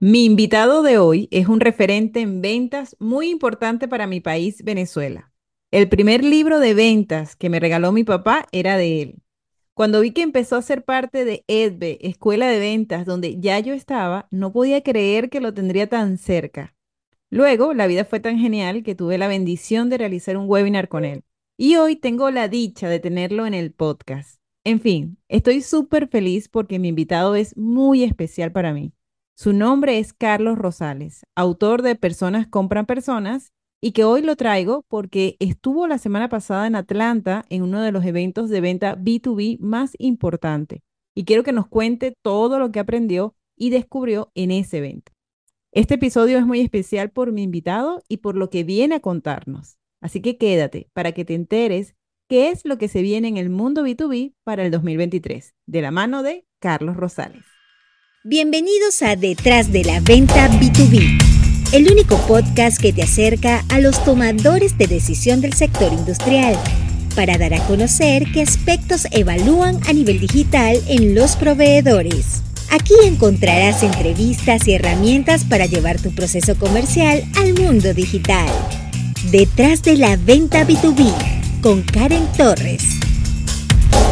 Mi invitado de hoy es un referente en ventas muy importante para mi país, Venezuela. El primer libro de ventas que me regaló mi papá era de él. Cuando vi que empezó a ser parte de Edbe, Escuela de Ventas, donde ya yo estaba, no podía creer que lo tendría tan cerca. Luego, la vida fue tan genial que tuve la bendición de realizar un webinar con él. Y hoy tengo la dicha de tenerlo en el podcast. En fin, estoy súper feliz porque mi invitado es muy especial para mí. Su nombre es Carlos Rosales, autor de Personas Compran Personas, y que hoy lo traigo porque estuvo la semana pasada en Atlanta en uno de los eventos de venta B2B más importante. Y quiero que nos cuente todo lo que aprendió y descubrió en ese evento. Este episodio es muy especial por mi invitado y por lo que viene a contarnos. Así que quédate para que te enteres qué es lo que se viene en el mundo B2B para el 2023, de la mano de Carlos Rosales. Bienvenidos a Detrás de la Venta B2B. El único podcast que te acerca a los tomadores de decisión del sector industrial para dar a conocer qué aspectos evalúan a nivel digital en los proveedores. Aquí encontrarás entrevistas y herramientas para llevar tu proceso comercial al mundo digital. Detrás de la Venta B2B con Karen Torres.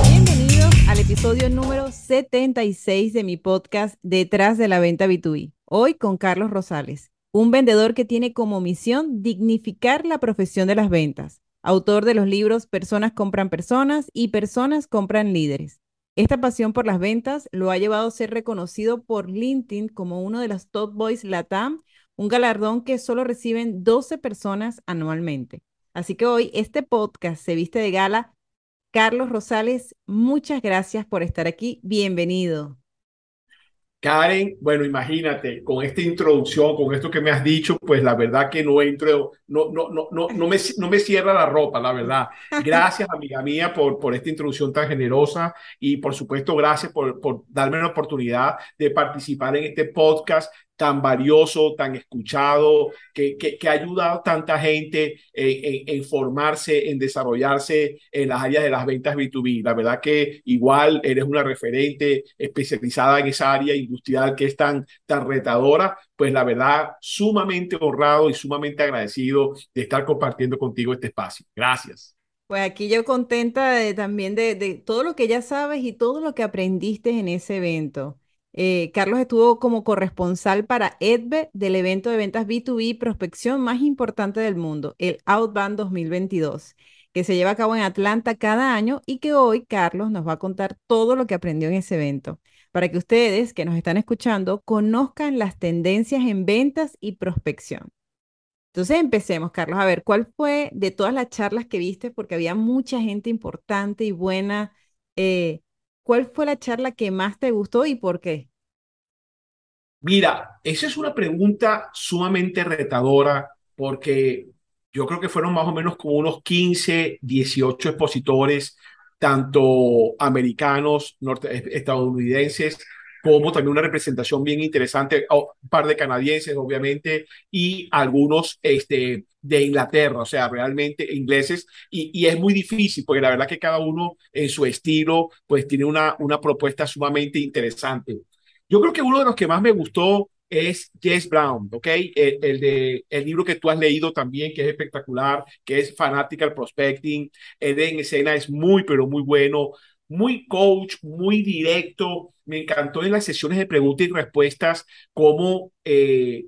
Bienvenidos al episodio número 76 de mi podcast Detrás de la Venta B2B. Hoy con Carlos Rosales. Un vendedor que tiene como misión dignificar la profesión de las ventas, autor de los libros Personas Compran Personas y Personas Compran Líderes. Esta pasión por las ventas lo ha llevado a ser reconocido por LinkedIn como uno de los Top Voices Latam, un galardón que solo reciben 12 personas anualmente. Así que hoy este podcast se viste de gala. Carlos Rosales, muchas gracias por estar aquí. Bienvenido. Karen, bueno, imagínate, con esta introducción, con esto que me has dicho, pues la verdad que no me cierra la ropa, la verdad. Gracias, amiga mía, por esta introducción tan generosa y, por supuesto, gracias por darme la oportunidad de participar en este podcast tan valioso, tan escuchado, que ha ayudado a tanta gente en formarse, en desarrollarse en las áreas de las ventas B2B. La verdad que igual eres una referente especializada en esa área industrial que es tan retadora. Pues la verdad, sumamente honrado y sumamente agradecido de estar compartiendo contigo este espacio. Gracias. Pues aquí yo contenta también de todo lo que ya sabes y todo lo que aprendiste en ese evento. Carlos estuvo como corresponsal para Edbe del evento de ventas B2B y prospección más importante del mundo, el Outbound 2022, que se lleva a cabo en Atlanta cada año y que hoy Carlos nos va a contar todo lo que aprendió en ese evento, para que ustedes que nos están escuchando conozcan las tendencias en ventas y prospección. Entonces empecemos, Carlos, a ver, ¿cuál fue de todas las charlas que viste? Porque había mucha gente importante y buena. ¿Cuál fue la charla que más te gustó y por qué? Mira, esa es una pregunta sumamente retadora porque yo creo que fueron más o menos como unos 15, 18 expositores, tanto americanos, estadounidenses, como también una representación bien interesante, un par de canadienses, obviamente, y algunos de Inglaterra, o sea, realmente ingleses, y es muy difícil, porque la verdad que cada uno en su estilo, pues tiene una propuesta sumamente interesante. Yo creo que uno de los que más me gustó es Jess Brown, ¿ok? El libro que tú has leído también, que es espectacular, que es Fanatical Prospecting. Edbe en escena es muy, pero muy bueno, muy coach, muy directo. Me encantó en las sesiones de preguntas y respuestas cómo en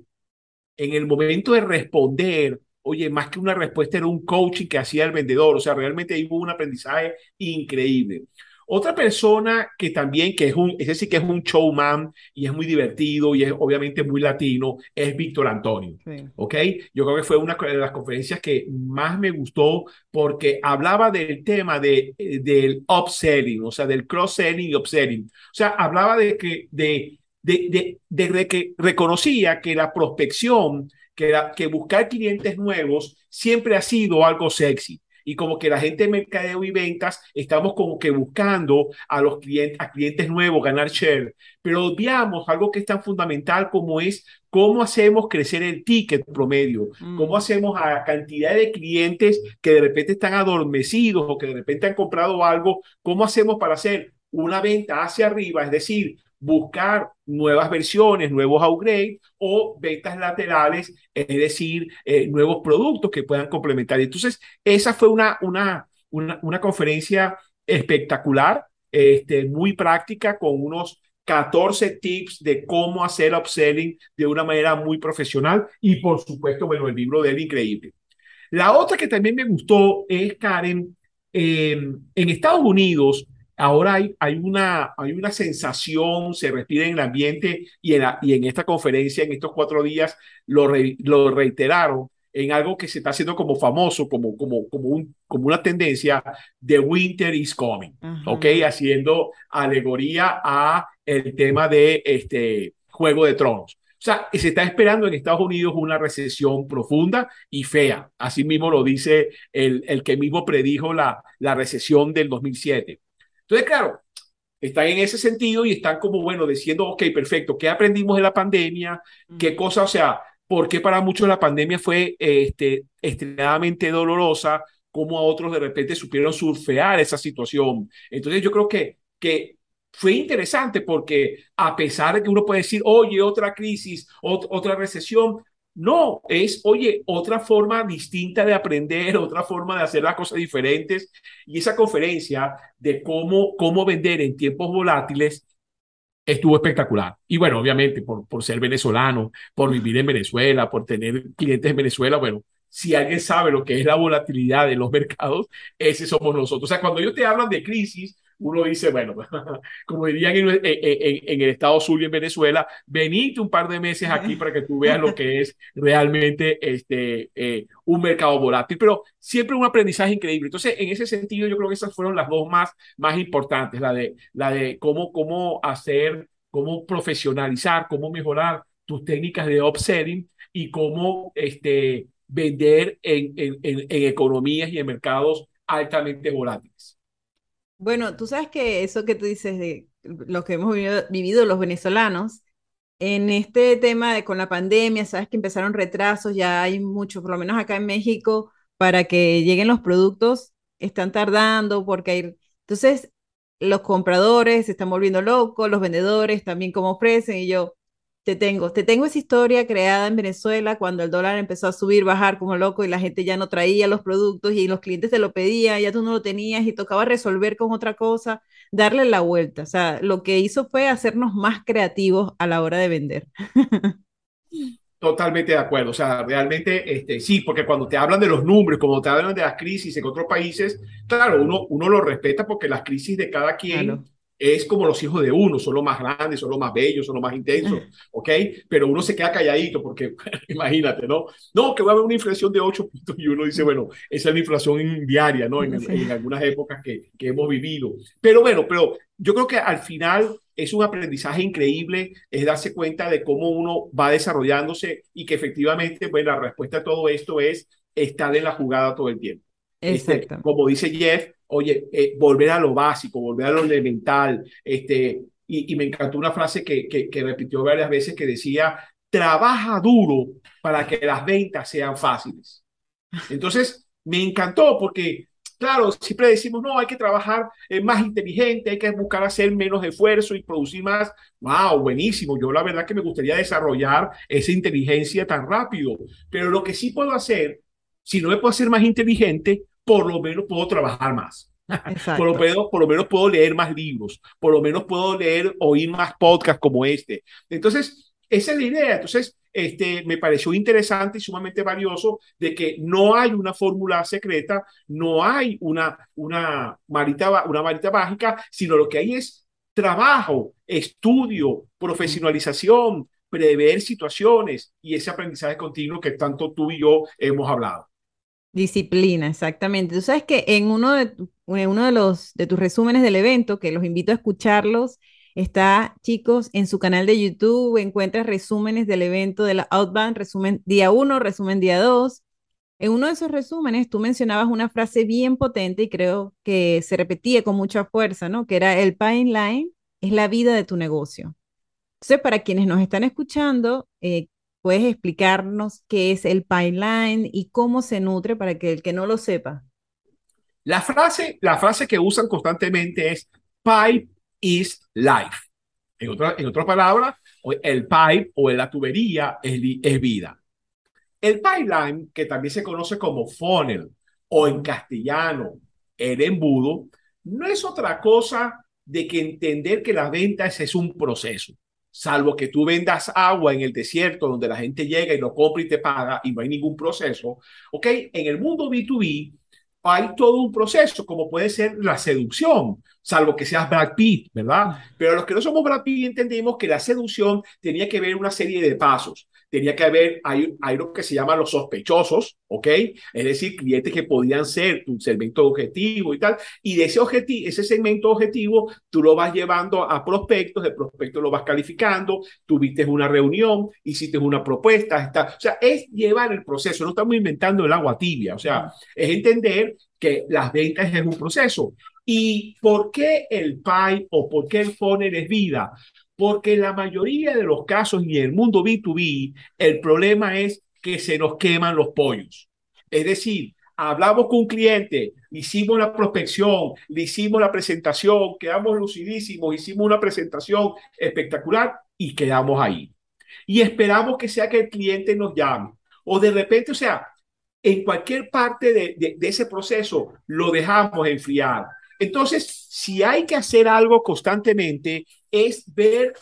el momento de responder, oye, más que una respuesta era un coaching que hacía el vendedor. O sea, realmente ahí hubo un aprendizaje increíble. Otra persona que también, ese sí que es un showman y es muy divertido y es obviamente muy latino, es Víctor Antonio, sí. ¿Ok? Yo creo que fue una de las conferencias que más me gustó porque hablaba del tema del upselling, o sea, del cross-selling y upselling. O sea, hablaba de que reconocía que la prospección, que buscar clientes nuevos siempre ha sido algo sexy. Y como que la gente de mercadeo y ventas estamos como que buscando a clientes nuevos, ganar share. Pero obviamos algo que es tan fundamental como es cómo hacemos crecer el ticket promedio, cómo hacemos a la cantidad de clientes que de repente están adormecidos o que de repente han comprado algo, cómo hacemos para hacer una venta hacia arriba, es decir, buscar nuevas versiones, nuevos upgrades o ventas laterales, es decir, nuevos productos que puedan complementar. Entonces, esa fue una conferencia espectacular, muy práctica, con unos 14 tips de cómo hacer upselling de una manera muy profesional y, por supuesto, bueno, el libro de él increíble. La otra que también me gustó es, Karen, en Estados Unidos ahora hay una sensación, se respira en el ambiente y en esta conferencia, en estos 4 días, lo reiteraron en algo que se está haciendo como famoso, como una tendencia de Winter is Coming, ¿ok? Haciendo alegoría a el tema de Juego de Tronos. O sea, se está esperando en Estados Unidos una recesión profunda y fea. Así mismo lo dice el que mismo predijo la recesión del 2007. Entonces, claro, están en ese sentido y están como, bueno, diciendo, ok, perfecto, ¿qué aprendimos de la pandemia? ¿Qué cosa? O sea, ¿por qué para muchos la pandemia fue extremadamente dolorosa? ¿Cómo a otros de repente supieron surfear esa situación? Entonces, yo creo que fue interesante porque a pesar de que uno puede decir, oye, otra crisis, otra recesión, no, es, oye, otra forma distinta de aprender, otra forma de hacer las cosas diferentes. Y esa conferencia de cómo vender en tiempos volátiles estuvo espectacular. Y bueno, obviamente, por ser venezolano, por vivir en Venezuela, por tener clientes en Venezuela, bueno, si alguien sabe lo que es la volatilidad de los mercados, ese somos nosotros. O sea, cuando ellos te hablan de crisis, uno dice, bueno, como dirían en el estado sur y en Venezuela, venite un par de meses aquí para que tú veas lo que es realmente un mercado volátil, pero siempre un aprendizaje increíble. Entonces, en ese sentido, yo creo que esas fueron las dos más importantes, la de cómo hacer, cómo profesionalizar, cómo mejorar tus técnicas de upselling y cómo vender en economías y en mercados altamente volátiles. Bueno, tú sabes que eso que tú dices de lo que hemos vivido los venezolanos, en este tema con la pandemia, sabes que empezaron retrasos, ya hay muchos, por lo menos acá en México, para que lleguen los productos, están tardando porque hay... Entonces, los compradores se están volviendo locos, los vendedores también como ofrecen, y yo te tengo esa historia creada en Venezuela cuando el dólar empezó a subir, bajar como loco y la gente ya no traía los productos y los clientes te lo pedían, ya tú no lo tenías y tocaba resolver con otra cosa, darle la vuelta. O sea, lo que hizo fue hacernos más creativos a la hora de vender. Totalmente de acuerdo. O sea, realmente sí, porque cuando te hablan de los números, cuando te hablan de las crisis en otros países, claro, uno lo respeta porque las crisis de cada quien... Claro. Es como los hijos de uno, son los más grandes, son los más bellos, son los más intensos, ¿ok? Pero uno se queda calladito porque, imagínate, ¿no? No, que va a haber una inflación de 8 puntos y uno dice, bueno, esa es la inflación diaria, ¿no? En algunas épocas que hemos vivido. Pero bueno, pero yo creo que al final es un aprendizaje increíble, es darse cuenta de cómo uno va desarrollándose y que efectivamente, bueno, la respuesta a todo esto es estar en la jugada todo el tiempo. Exacto. Como dice Jeff, oye, volver a lo básico, volver a lo elemental. Y me encantó una frase que repitió varias veces que decía, trabaja duro para que las ventas sean fáciles. Entonces, me encantó porque, claro, siempre decimos, no, hay que trabajar más inteligente, hay que buscar hacer menos esfuerzo y producir más. ¡Wow! Buenísimo. Yo la verdad que me gustaría desarrollar esa inteligencia tan rápido. Pero lo que sí puedo hacer, si no me puedo hacer más inteligente, por lo menos puedo trabajar más. Por lo menos puedo leer más libros. Por lo menos puedo oír más podcasts como este. Entonces, esa es la idea. Entonces, me pareció interesante y sumamente valioso de que no hay una fórmula secreta, no hay una varita mágica, sino lo que hay es trabajo, estudio, profesionalización, prever situaciones y ese aprendizaje continuo que tanto tú y yo hemos hablado. Disciplina, exactamente. Tú sabes que en uno de tus resúmenes del evento, que los invito a escucharlos, está, chicos, en su canal de YouTube, encuentras resúmenes del evento de la Outbound, resumen día 1, resumen día 2. En uno de esos resúmenes tú mencionabas una frase bien potente y creo que se repetía con mucha fuerza, ¿no? Que era el pipeline es la vida de tu negocio. Entonces, para quienes nos están escuchando, ¿puedes explicarnos qué es el pipeline y cómo se nutre para que el que no lo sepa? La frase que usan constantemente es, pipe is life. En otras palabras, el pipe o la tubería es vida. El pipeline, que también se conoce como funnel o en castellano el embudo, no es otra cosa de que entender que las ventas es un proceso. Salvo que tú vendas agua en el desierto donde la gente llega y lo compra y te paga y no hay ningún proceso. ¿Ok? En el mundo B2B hay todo un proceso, como puede ser la seducción, salvo que seas Brad Pitt, ¿verdad? Pero los que no somos Brad Pitt entendemos que la seducción tenía que haber una serie de pasos. Tenía que haber, hay lo que se llama los sospechosos, ¿ok? Es decir, clientes que podían ser tu segmento objetivo y tal. Y de ese segmento objetivo, tú lo vas llevando a prospectos, el prospecto lo vas calificando, tuviste una reunión, hiciste una propuesta, está, o sea, es llevar el proceso, no estamos inventando el agua tibia, o sea, es entender que las ventas es un proceso. ¿Y por qué el pipe o por qué el funnel es vida? Porque en la mayoría de los casos y en el mundo B2B, el problema es que se nos queman los pollos. Es decir, hablamos con un cliente, hicimos la prospección, le hicimos la presentación, quedamos lucidísimos, hicimos una presentación espectacular y quedamos ahí. Y esperamos que sea que el cliente nos llame. O de repente, o sea, en cualquier parte de ese proceso lo dejamos enfriar. Entonces, si hay que hacer algo constantemente, es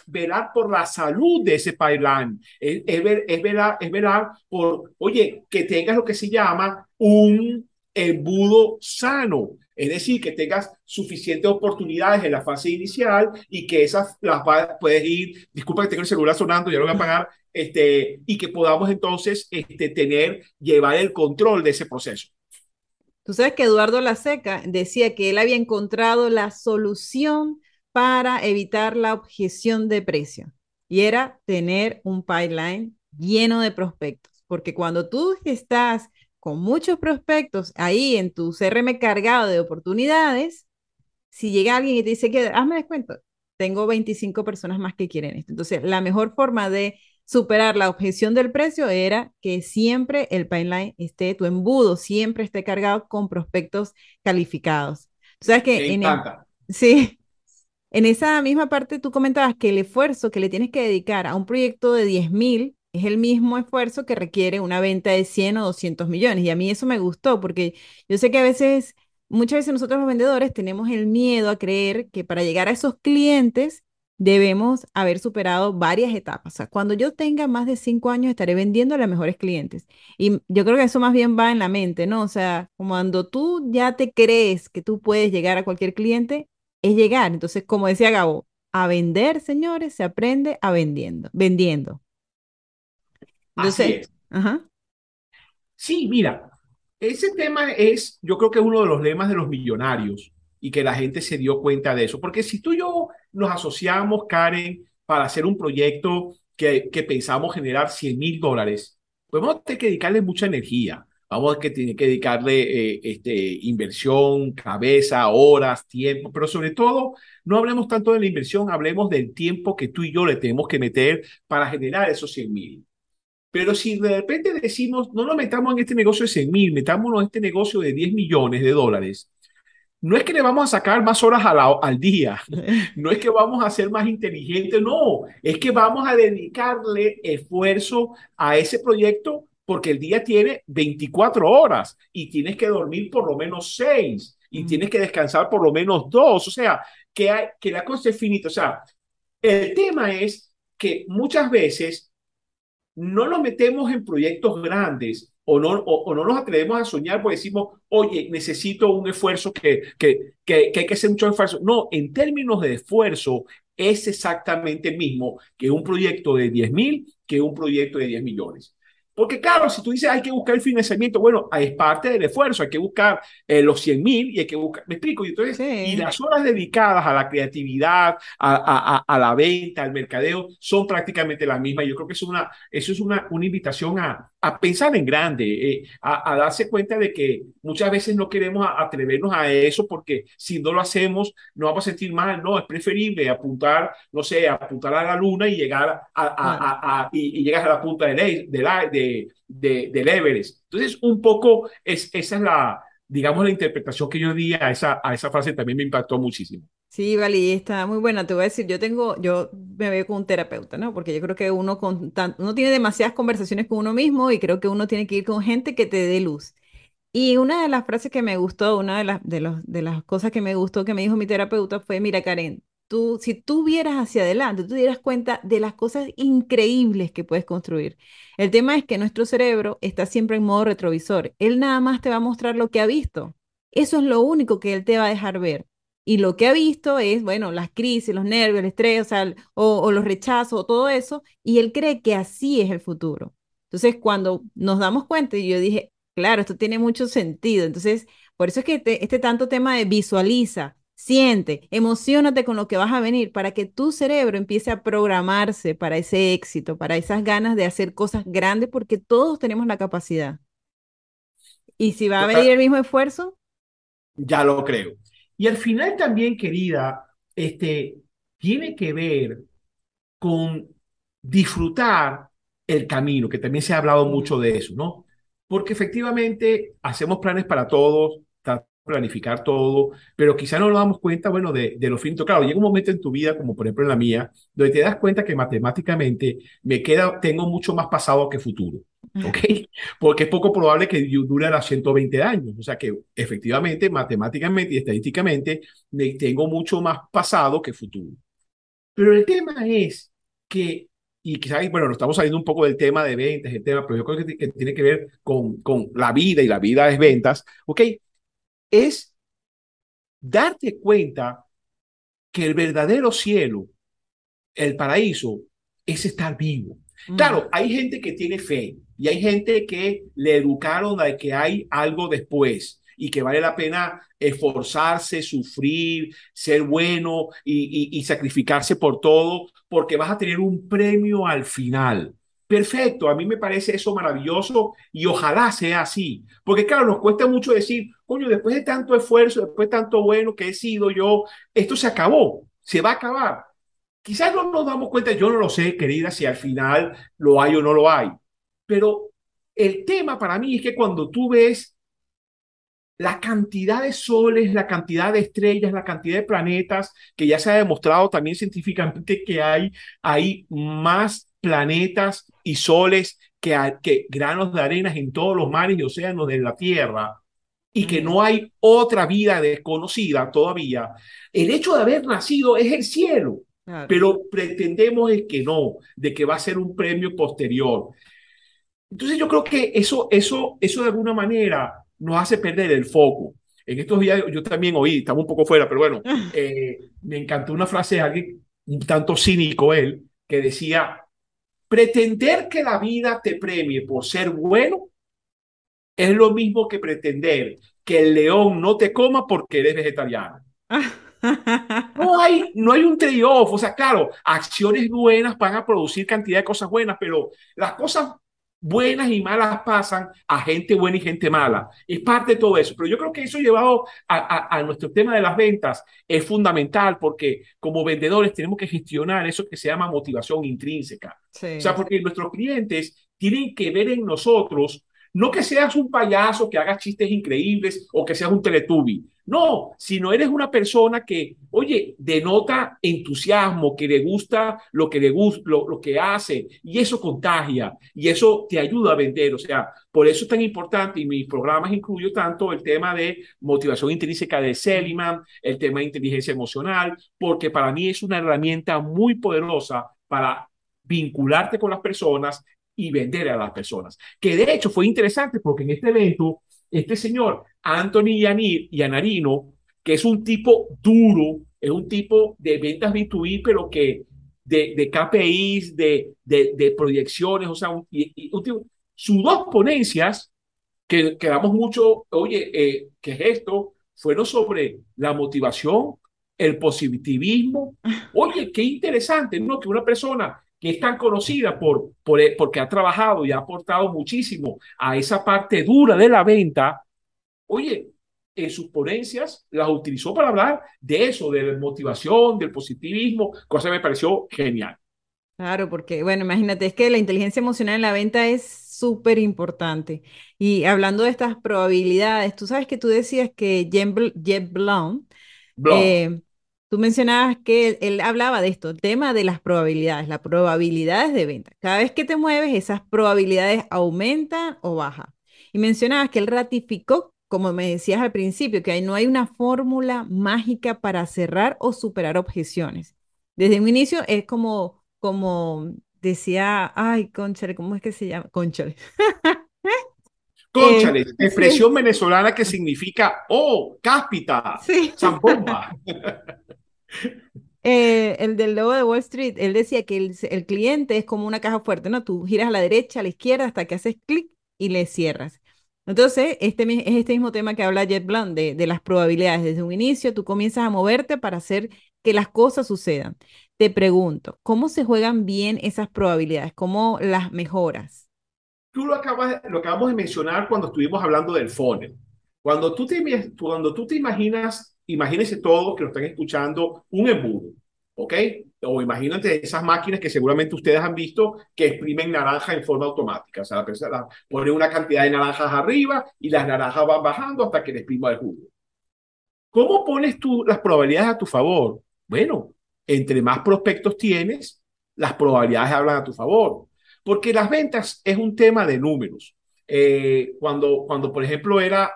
velar por la salud de ese pipeline, es velar por, oye, que tengas lo que se llama un embudo sano, es decir, que tengas suficientes oportunidades en la fase inicial y que esas las puedes ir, disculpa que tengo el celular sonando, ya lo voy a apagar, y que podamos entonces llevar el control de ese proceso. Tú sabes que Eduardo Laseca decía que él había encontrado la solución para evitar la objeción de precio y era tener un pipeline lleno de prospectos, porque cuando tú estás con muchos prospectos ahí en tu CRM cargado de oportunidades, si llega alguien y te dice que hazme descuento, tengo 25 personas más que quieren esto. Entonces, la mejor forma de superar la objeción del precio era que siempre el pipeline esté, tu embudo siempre esté cargado con prospectos calificados. Tú sabes que en esa misma parte tú comentabas que el esfuerzo que le tienes que dedicar a un proyecto de 10,000 es el mismo esfuerzo que requiere una venta de 100 o 200 millones. Y a mí eso me gustó porque yo sé que muchas veces nosotros los vendedores tenemos el miedo a creer que para llegar a esos clientes debemos haber superado varias etapas. O sea, cuando yo tenga más de 5 años estaré vendiendo a los mejores clientes. Y yo creo que eso más bien va en la mente, ¿no? O sea, cuando tú ya te crees que tú puedes llegar a cualquier cliente, es llegar. Entonces, como decía Gabo, a vender, señores, se aprende a vendiendo. Entonces, así es. Ajá. Sí, mira, ese tema es, yo creo que es uno de los lemas de los millonarios, y que la gente se dio cuenta de eso. Porque si tú y yo nos asociamos, Karen, para hacer un proyecto que pensamos generar $100,000, pues vamos a tener que dedicarle mucha energía. Vamos a tener que dedicarle inversión, cabeza, horas, tiempo. Pero sobre todo, no hablemos tanto de la inversión, hablemos del tiempo que tú y yo le tenemos que meter para generar esos $100,000. Pero si de repente decimos, no nos metamos en este negocio de $100,000, metámonos en este negocio de $10 millones, no es que le vamos a sacar más horas al día, no es que vamos a ser más inteligentes, no, es que vamos a dedicarle esfuerzo a ese proyecto porque el día tiene 24 horas y tienes que dormir por lo menos 6 y tienes que descansar por lo menos 2, o sea, que la cosa es finita. O sea, el tema es que muchas veces no nos metemos en proyectos grandes, o no nos atrevemos a soñar porque decimos, oye, necesito un esfuerzo que hay que hacer mucho esfuerzo. No, en términos de esfuerzo es exactamente el mismo que un proyecto de 10,000 que un proyecto de 10 millones. Porque claro, si tú dices, hay que buscar el financiamiento, bueno, es parte del esfuerzo, hay que buscar los 100,000 y hay que buscar, me explico, y entonces, sí. Y las horas dedicadas a la creatividad, a la venta, al mercadeo, son prácticamente las mismas. Yo creo que eso es una invitación a pensar en grande, a darse cuenta de que muchas veces no queremos atrevernos a eso porque si no lo hacemos, nos vamos a sentir mal. No, es preferible apuntar, no sé, apuntar a la luna y llegar y llegas a la punta del Everest. Entonces, un poco esa es la interpretación que yo di a esa frase, también me impactó muchísimo. Sí, vale, y está muy buena. Te voy a decir, yo me veo con un terapeuta, ¿no? Porque yo creo que uno tiene demasiadas conversaciones con uno mismo y creo que uno tiene que ir con gente que te dé luz. Y una de las frases que me gustó, una de las cosas que me gustó que me dijo mi terapeuta fue, mira, Karen, si tú vieras hacia adelante, tú te dieras cuenta de las cosas increíbles que puedes construir. El tema es que nuestro cerebro está siempre en modo retrovisor. Él nada más te va a mostrar lo que ha visto. Eso es lo único que él te va a dejar ver. Y lo que ha visto es, bueno, las crisis, los nervios, el estrés, o sea, o los rechazos, o todo eso, y él cree que así es el futuro. Entonces, cuando nos damos cuenta, y yo dije, claro, esto tiene mucho sentido. Entonces, por eso es que este tanto tema de visualiza, siente, emociónate con lo que vas a venir, para que tu cerebro empiece a programarse para ese éxito, para esas ganas de hacer cosas grandes, porque todos tenemos la capacidad. Y si va a venir el mismo esfuerzo, Ya lo creo. Y al final también, querida, tiene que ver con disfrutar el camino, que también se ha hablado mucho de eso, ¿no? Porque efectivamente hacemos planes para todos, tratamos de planificar todo, pero quizá no nos damos cuenta, bueno, de lo finito. Claro, llega un momento en tu vida, como por ejemplo en la mía, donde te das cuenta que matemáticamente tengo mucho más pasado que futuro, ¿ok? Porque es poco probable que dure a 120 años. O sea que efectivamente, matemáticamente y estadísticamente, tengo mucho más pasado que futuro. Pero el tema es que, y quizás, bueno, nos estamos saliendo un poco del tema de ventas, el tema, pero yo creo que tiene que ver con la vida, y la vida es ventas, ¿ok? Es darte cuenta que el verdadero cielo, el paraíso, es estar vivo. mm, Claro, hay gente que tiene fe y hay gente que le educaron a que hay algo después y que vale la pena esforzarse, sufrir, ser bueno y sacrificarse por todo porque vas a tener un premio al final. Perfecto, a mí me parece eso maravilloso y ojalá sea así, porque claro, nos cuesta mucho decir, coño, después de tanto esfuerzo, después de tanto bueno que he sido yo, esto se acabó, se va a acabar. Quizás no nos damos cuenta, yo no lo sé, querida, si al final lo hay o no lo hay, pero el tema para mí es que cuando tú ves la cantidad de soles, la cantidad de estrellas, la cantidad de planetas, que ya se ha demostrado también científicamente que hay más planetas y soles que granos de arenas en todos los mares y océanos de la Tierra, y que mm, no hay otra vida desconocida todavía. El hecho de haber nacido es el cielo, claro. pero pretendemos es que no, de que va a ser un premio posterior. Entonces yo creo que eso de alguna manera nos hace perder el foco. En estos días yo también oí, estaba un poco fuera, pero bueno, me encantó una frase de alguien un tanto cínico él, que decía, pretender que la vida te premie por ser bueno es lo mismo que pretender que el león no te coma porque eres vegetariano. No hay un trade-off. O sea, claro, acciones buenas van a producir cantidad de cosas buenas, pero las cosas buenas y malas pasan a gente buena y gente mala. Es parte de todo eso. Pero yo creo que eso llevado a nuestro tema de las ventas es fundamental porque como vendedores tenemos que gestionar eso que se llama motivación intrínseca. O sea, Sí, porque nuestros clientes tienen que ver en nosotros. No que seas un payaso que hagas chistes increíbles o que seas un Teletubby. No, sino eres una persona que, oye, denota entusiasmo, que le gusta lo que lo que hace, y eso contagia, y eso te ayuda a vender. O sea, por eso es tan importante, y mis programas incluyo tanto el tema de motivación intrínseca de Seligman, el tema de inteligencia emocional, porque para mí es una herramienta muy poderosa para vincularte con las personas y vender a las personas. Que de hecho fue interesante porque en este evento, este señor, Anthony Yanarino, que es un tipo duro, es un tipo de ventas B2B, pero que de KPIs, de proyecciones, o sea, un tipo, sus dos ponencias, que quedamos mucho, oye, ¿qué es esto? Fueron sobre la motivación, el positivismo. Oye, qué interesante, ¿no? Que una persona que es tan conocida porque ha trabajado y ha aportado muchísimo a esa parte dura de la venta, oye, en sus ponencias las utilizó para hablar de eso, de la motivación, del positivismo, cosa que me pareció genial. claro, porque, bueno, imagínate, es que la inteligencia emocional en la venta es súper importante. Y hablando de estas probabilidades, tú sabes que tú decías que Jess Brown, Blog. Tú mencionabas que él hablaba de esto, el tema de las probabilidades de venta. Cada vez que te mueves, esas probabilidades aumentan o bajan. Y mencionabas que él ratificó, como me decías al principio, que no hay una fórmula mágica para cerrar o superar objeciones. Desde un inicio es como decía, ay, cónchale, ¿cómo es que se llama? Cónchale. Cónchale, expresión venezolana que significa, oh, cáspita, zambomba. Sí. El del lobo de Wall Street, él decía que el cliente es como una caja fuerte, ¿no? Tú giras a la derecha, a la izquierda, hasta que haces clic y le cierras. Entonces, es este mismo tema que habla Jess Brown de las probabilidades. Desde un inicio, tú comienzas a moverte para hacer que las cosas sucedan. Te pregunto, ¿cómo se juegan bien esas probabilidades? ¿Cómo las mejoras? Tú lo acabamos de mencionar cuando estuvimos hablando del funnel. Cuando tú te imagínense todos que nos están escuchando un embudo, ¿ok? O imagínate esas máquinas que seguramente ustedes han visto que exprimen naranja en forma automática. O sea, la persona pone una cantidad de naranjas arriba y las naranjas van bajando hasta que le exprima el jugo. ¿Cómo pones tú las probabilidades a tu favor? Bueno, entre más prospectos tienes, las probabilidades hablan a tu favor. Porque las ventas es un tema de números. Cuando por ejemplo, era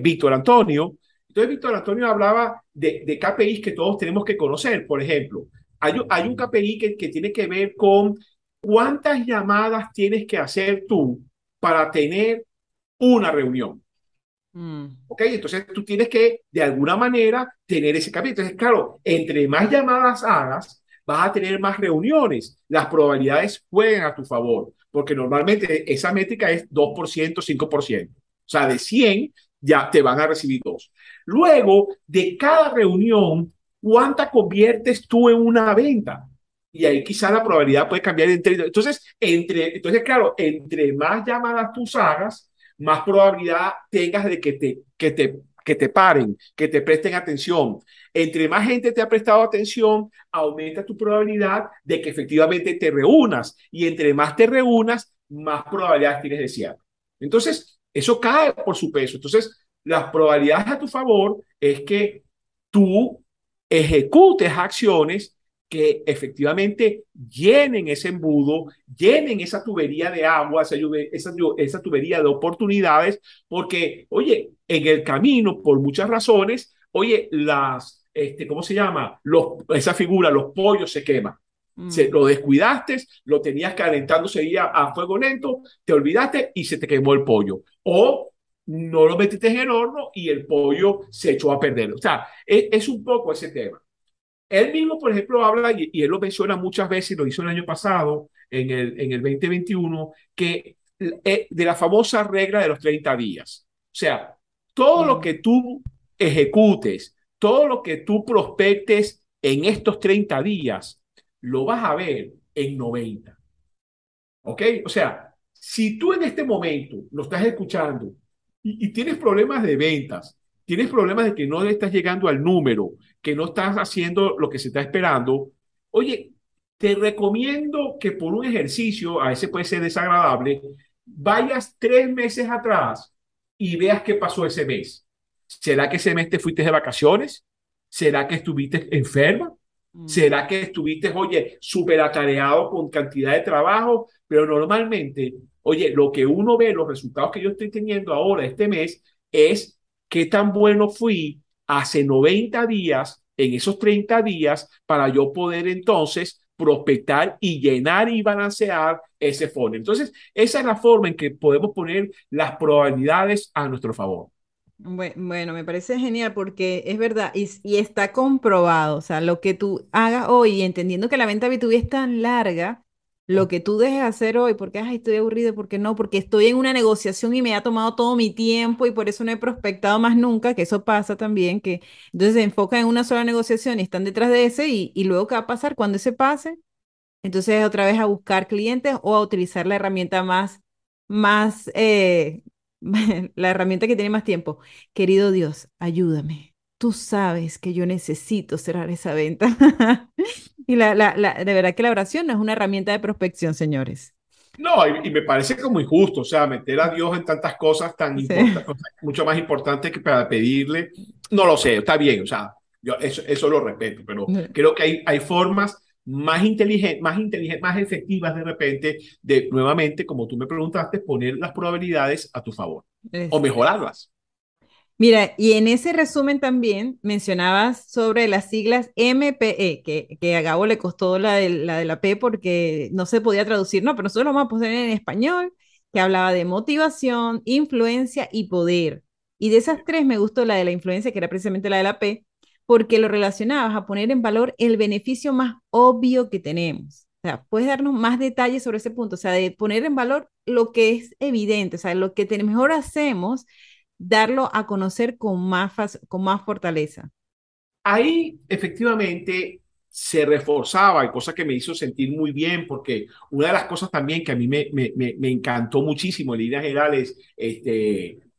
Víctor Antonio, entonces Víctor Antonio hablaba de KPIs que todos tenemos que conocer. Por ejemplo, hay un KPI que tiene que ver con cuántas llamadas tienes que hacer tú para tener una reunión. Ok, entonces tú tienes que, de alguna manera, tener ese KPI. Entonces, claro, entre más llamadas hagas, vas a tener más reuniones. Las probabilidades juegan a tu favor, porque normalmente esa métrica es 2%, 5%. O sea, de 100 ya te van a recibir 2. Luego, de cada reunión, ¿cuánta conviertes tú en una venta? Y ahí quizás la probabilidad puede cambiar. Entonces, claro, entre más llamadas tú hagas, más probabilidad tengas de que te paren, que te presten atención. Entre más gente te ha prestado atención, aumenta tu probabilidad de que efectivamente te reúnas. Y entre más te reúnas, más probabilidades tienes de cierre. Entonces, eso cae por su peso. Entonces, las probabilidades a tu favor es que tú ejecutes acciones que efectivamente llenen ese embudo, llenen esa tubería de agua, esa tubería de oportunidades, porque, oye, en el camino, por muchas razones, oye, ¿cómo se llama? Esa figura, los pollos se queman. Lo descuidaste, lo tenías calentando, seguía a fuego lento, te olvidaste y se te quemó el pollo. O no lo metiste en el horno y el pollo se echó a perder. O sea, es un poco ese tema. Él mismo, por ejemplo, habla, y él lo menciona muchas veces, lo hizo el año pasado, en el 2021, que de la famosa regla de los 30 días. O sea, todo lo que tú ejecutes, todo lo que tú prospectes en estos 30 días, lo vas a ver en 90. ¿Ok? O sea, si tú en este momento lo estás escuchando y tienes problemas de ventas, tienes problemas de que no le estás llegando al número, que no estás haciendo lo que se está esperando, oye, te recomiendo que por un ejercicio, a veces puede ser desagradable, vayas 3 meses atrás y veas qué pasó ese mes. ¿Será que ese mes te fuiste de vacaciones? ¿Será que estuviste enferma? ¿Será que estuviste, oye, súper atareado con cantidad de trabajo? Pero normalmente, oye, lo que uno ve, los resultados que yo estoy teniendo ahora este mes, es qué tan bueno fui hace 90 días, en esos 30 días, para yo poder entonces prospectar y llenar y balancear ese fondo. Entonces, esa es la forma en que podemos poner las probabilidades a nuestro favor. Bueno, me parece genial porque es verdad y está comprobado, o sea, lo que tú hagas hoy, entendiendo que la venta B2B es tan larga, lo que tú dejes hacer hoy, porque ay, estoy aburrido, porque no, porque estoy en una negociación y me ha tomado todo mi tiempo y por eso no he prospectado más nunca, que eso pasa también, que entonces se enfocan en una sola negociación y están detrás de ese y luego ¿qué va a pasar? Cuando ese pase, entonces otra vez a buscar clientes o a utilizar la herramienta la herramienta que tiene más tiempo. Querido Dios, ayúdame. Tú sabes que yo necesito cerrar esa venta. Y de verdad que la oración no es una herramienta de prospección, señores. No, y me parece como injusto, o sea, meter a Dios en tantas cosas tan importantes, mucho más importantes que para pedirle. No lo sé, está bien, o sea, Yo eso lo respeto, pero creo que hay formas más efectivas de repente de, nuevamente, como tú me preguntaste, poner las probabilidades a tu favor o mejorarlas. Mira, y en ese resumen también mencionabas sobre las siglas MPE, que a Gabo le costó la de la P porque no se podía traducir, no, pero nosotros lo vamos a poner en español, que hablaba de motivación, influencia y poder. Y de esas tres me gustó la de la influencia, que era precisamente la de la P, porque lo relacionabas a poner en valor el beneficio más obvio que tenemos. O sea, puedes darnos más detalles sobre ese punto, o sea, de poner en valor lo que es evidente, o sea, lo que mejor hacemos, darlo a conocer con más fortaleza. Ahí, efectivamente, se reforzaba, cosa que me hizo sentir muy bien, porque una de las cosas también que a mí me encantó muchísimo en líneas generales,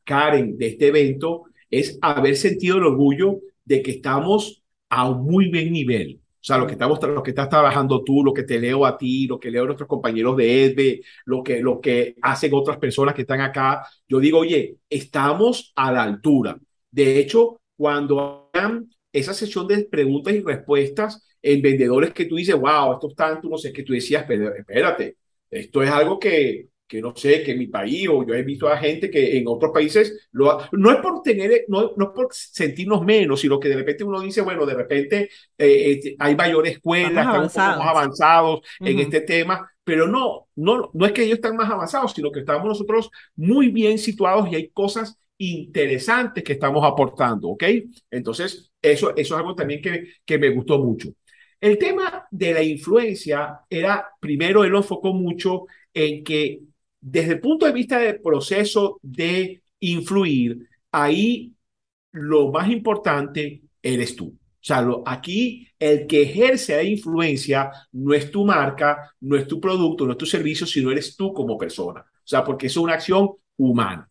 Karen, de este evento, es haber sentido el orgullo de que estamos a un muy buen nivel. O sea, lo que estás trabajando tú, lo que te leo a ti, lo que leo a nuestros compañeros de Edbe, lo que hacen otras personas que están acá. Yo digo, oye, estamos a la altura. De hecho, cuando hagan esa sesión de preguntas y respuestas en vendedores que tú dices, wow, esto es tanto, no sé, que tú decías, pero espérate, esto es algo que no sé, que en mi país, o yo he visto a gente que en otros países, no es por tener, no es por sentirnos menos, sino que de repente uno dice, bueno, de repente hay mayores escuelas, estamos más avanzados en este tema, pero no es que ellos están más avanzados, sino que estamos nosotros muy bien situados y hay cosas interesantes que estamos aportando, ¿ok? Entonces, eso es algo también que me gustó mucho. El tema de la influencia era, primero, él lo enfocó mucho en que desde el punto de vista del proceso de influir, ahí lo más importante eres tú. O sea, aquí el que ejerce la influencia no es tu marca, no es tu producto, no es tu servicio, sino eres tú como persona. O sea, porque es una acción humana.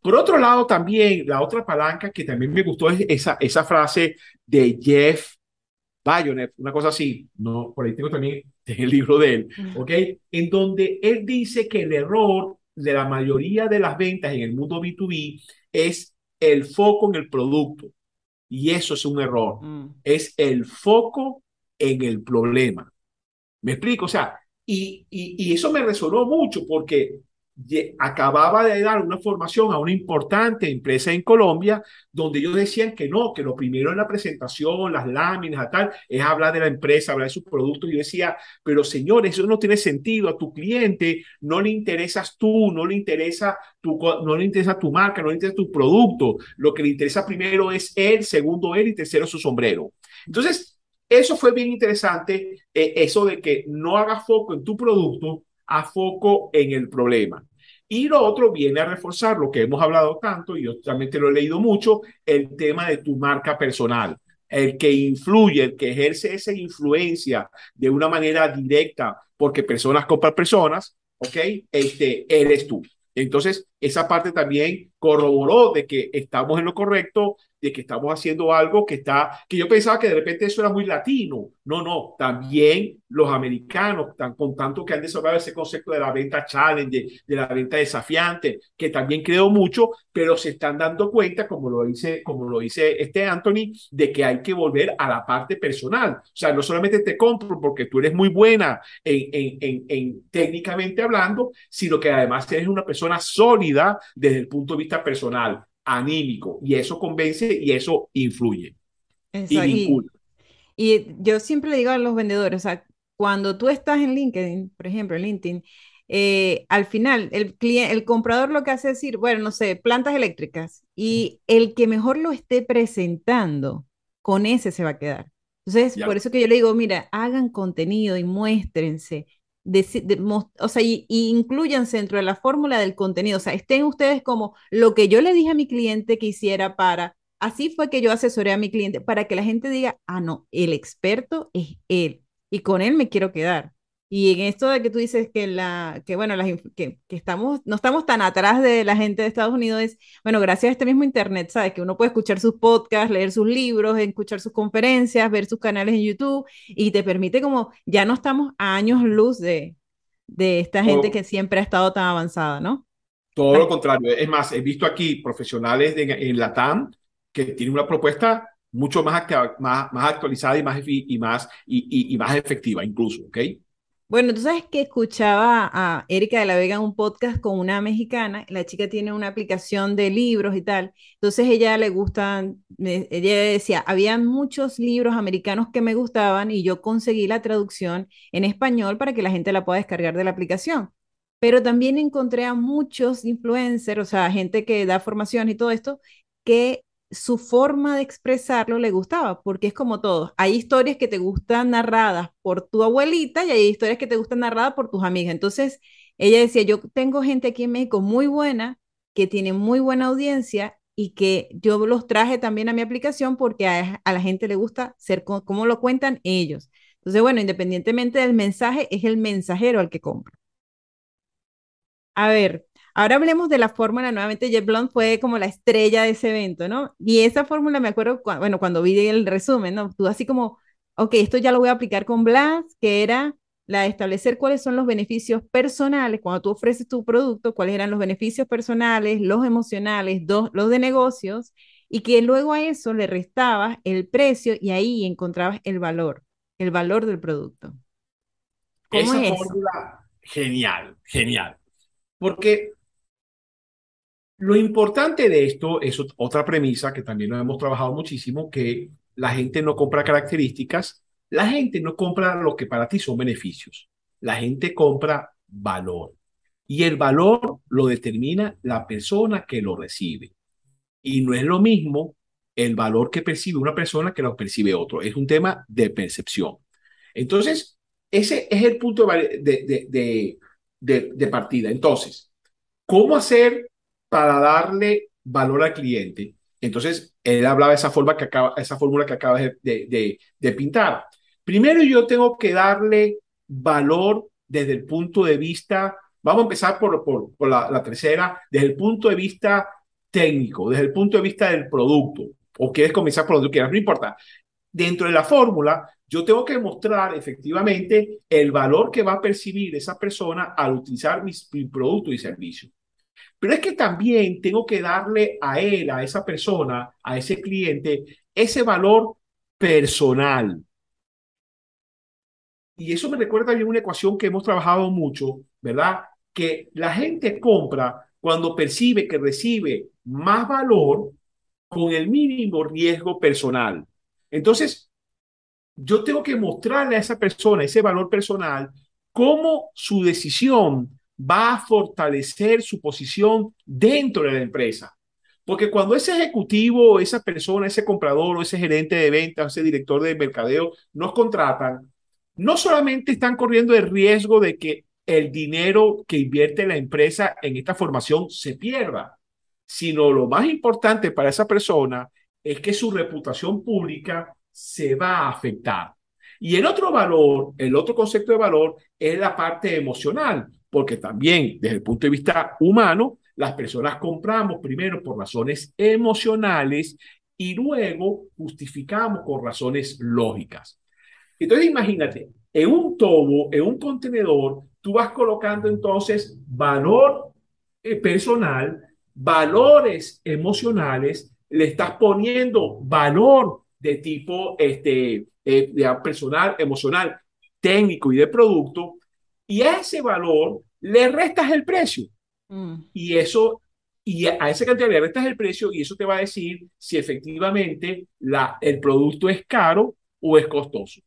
Por otro lado, también, la otra palanca que también me gustó es esa frase de Jeff Brown, una cosa así. No, por ahí tengo también el libro de él, ¿ok? En donde él dice que el error de la mayoría de las ventas en el mundo B2B es el foco en el producto. Y eso es un error. Es el foco en el problema. ¿Me explico? O sea, y eso me resonó mucho porque acababa de dar una formación a una importante empresa en Colombia donde ellos decían que no, que lo primero en la presentación, las láminas, tal, es hablar de la empresa, hablar de sus productos. Y yo decía, pero señores, eso no tiene sentido. A tu cliente no le interesas tú, no le interesa tu marca, no le interesa tu producto. Lo que le interesa primero es él, segundo él y tercero su sombrero. Entonces, eso fue bien interesante, eso de que no hagas foco en tu producto, a foco en el problema. Y lo otro viene a reforzar lo que hemos hablado tanto, y yo también te lo he leído mucho, el tema de tu marca personal. El que influye, el que ejerce esa influencia de una manera directa, porque personas compran personas, ¿ok? Eres tú. Entonces, esa parte también corroboró de que estamos en lo correcto, de que estamos haciendo algo que yo pensaba que de repente eso era muy latino. No, también los americanos, con tanto que han desarrollado ese concepto de la venta challenge, de la venta desafiante, que también creo mucho, pero se están dando cuenta, como lo dice Anthony, de que hay que volver a la parte personal. O sea, no solamente te compro porque tú eres muy buena en técnicamente hablando, sino que además eres una persona sólida desde el punto de vista personal, anímico, y eso convence y eso influye. Exacto. Y yo siempre le digo a los vendedores, o sea, cuando tú estás en LinkedIn, por ejemplo, en LinkedIn, al final el comprador lo que hace es decir, bueno, no sé, plantas eléctricas, y el que mejor lo esté presentando, con ese se va a quedar. Entonces, por eso que yo le digo, mira, hagan contenido y muéstrense. O sea, y incluyanse dentro de la fórmula del contenido, o sea, estén ustedes como lo que yo le dije a mi cliente que hiciera así fue que yo asesoré a mi cliente, para que la gente diga, ah, no, el experto es él, y con él me quiero quedar. Y en esto de que tú dices que no estamos tan atrás de la gente de Estados Unidos, es, bueno, gracias a este mismo internet, sabes, que uno puede escuchar sus podcasts, leer sus libros, escuchar sus conferencias, ver sus canales en YouTube, y te permite como, ya no estamos a años luz de esta gente que siempre ha estado tan avanzada, ¿no? Todo lo contrario. Es más, he visto aquí profesionales en Latam que tienen una propuesta mucho más actualizada y más efectiva incluso, ¿ok? Bueno, tú sabes que escuchaba a Erika de la Vega en un podcast con una mexicana, la chica tiene una aplicación de libros y tal, entonces ella decía, había muchos libros americanos que me gustaban y yo conseguí la traducción en español para que la gente la pueda descargar de la aplicación, pero también encontré a muchos influencers, o sea, gente que da formación y todo esto, que su forma de expresarlo le gustaba, porque es como todo, hay historias que te gustan narradas por tu abuelita y hay historias que te gustan narradas por tus amigas. Entonces ella decía, yo tengo gente aquí en México muy buena, que tiene muy buena audiencia y que yo los traje también a mi aplicación porque a la gente le gusta ser como lo cuentan ellos. Entonces bueno, independientemente del mensaje, es el mensajero al que compra. A ver, ahora hablemos de la fórmula nuevamente. Jess Brown fue como la estrella de ese evento, ¿no? Y esa fórmula me acuerdo, bueno, cuando vi el resumen, ¿no? Tú así como, ok, esto ya lo voy a aplicar con Blas, que era la de establecer cuáles son los beneficios personales, cuando tú ofreces tu producto, cuáles eran los beneficios personales, los emocionales, los de negocios, y que luego a eso le restabas el precio y ahí encontrabas el valor del producto. ¿Cómo es eso? Fórmula, genial. Porque lo importante de esto es otra premisa que también lo hemos trabajado muchísimo, que la gente no compra características, la gente no compra lo que para ti son beneficios, la gente compra valor y el valor lo determina la persona que lo recibe y no es lo mismo el valor que percibe una persona que lo percibe otro, es un tema de percepción. Entonces ese es el punto de partida. Entonces, ¿cómo hacer para darle valor al cliente? Entonces, él hablaba de esa fórmula que acabas de pintar. Primero, yo tengo que darle valor desde el punto de vista, vamos a empezar por la tercera, desde el punto de vista técnico, desde el punto de vista del producto, o quieres comenzar por donde quieras, no importa. Dentro de la fórmula, yo tengo que mostrar efectivamente el valor que va a percibir esa persona al utilizar mi producto y servicio. Pero es que también tengo que darle a él, a esa persona, a ese cliente, ese valor personal. Y eso me recuerda bien una ecuación que hemos trabajado mucho, ¿verdad? Que la gente compra cuando percibe que recibe más valor con el mínimo riesgo personal. Entonces, yo tengo que mostrarle a esa persona ese valor personal, cómo su decisión va a fortalecer su posición dentro de la empresa. Porque cuando ese ejecutivo, esa persona, ese comprador o ese gerente de ventas, ese director de mercadeo nos contratan, no solamente están corriendo el riesgo de que el dinero que invierte la empresa en esta formación se pierda, sino lo más importante para esa persona es que su reputación pública se va a afectar. Y el otro valor, el otro concepto de valor es la parte emocional. Porque también, desde el punto de vista humano, las personas compramos primero por razones emocionales y luego justificamos con razones lógicas. Entonces, imagínate, en un tobo, en un contenedor, tú vas colocando entonces valor personal, valores emocionales, le estás poniendo valor de tipo personal, emocional, técnico y de producto, y a ese valor le restas el precio. Y a esa cantidad le restas el precio y eso te va a decir si efectivamente el producto es caro o es costoso.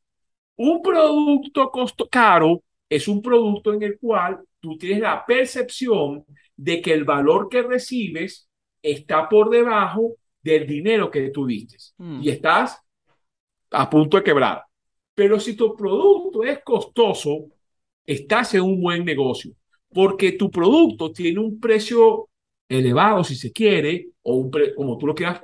Un producto caro es un producto en el cual tú tienes la percepción de que el valor que recibes está por debajo del dinero que tú diste y estás a punto de quebrar. Pero si tu producto es costoso, estás en un buen negocio, porque tu producto tiene un precio elevado, si se quiere, o como tú lo quieras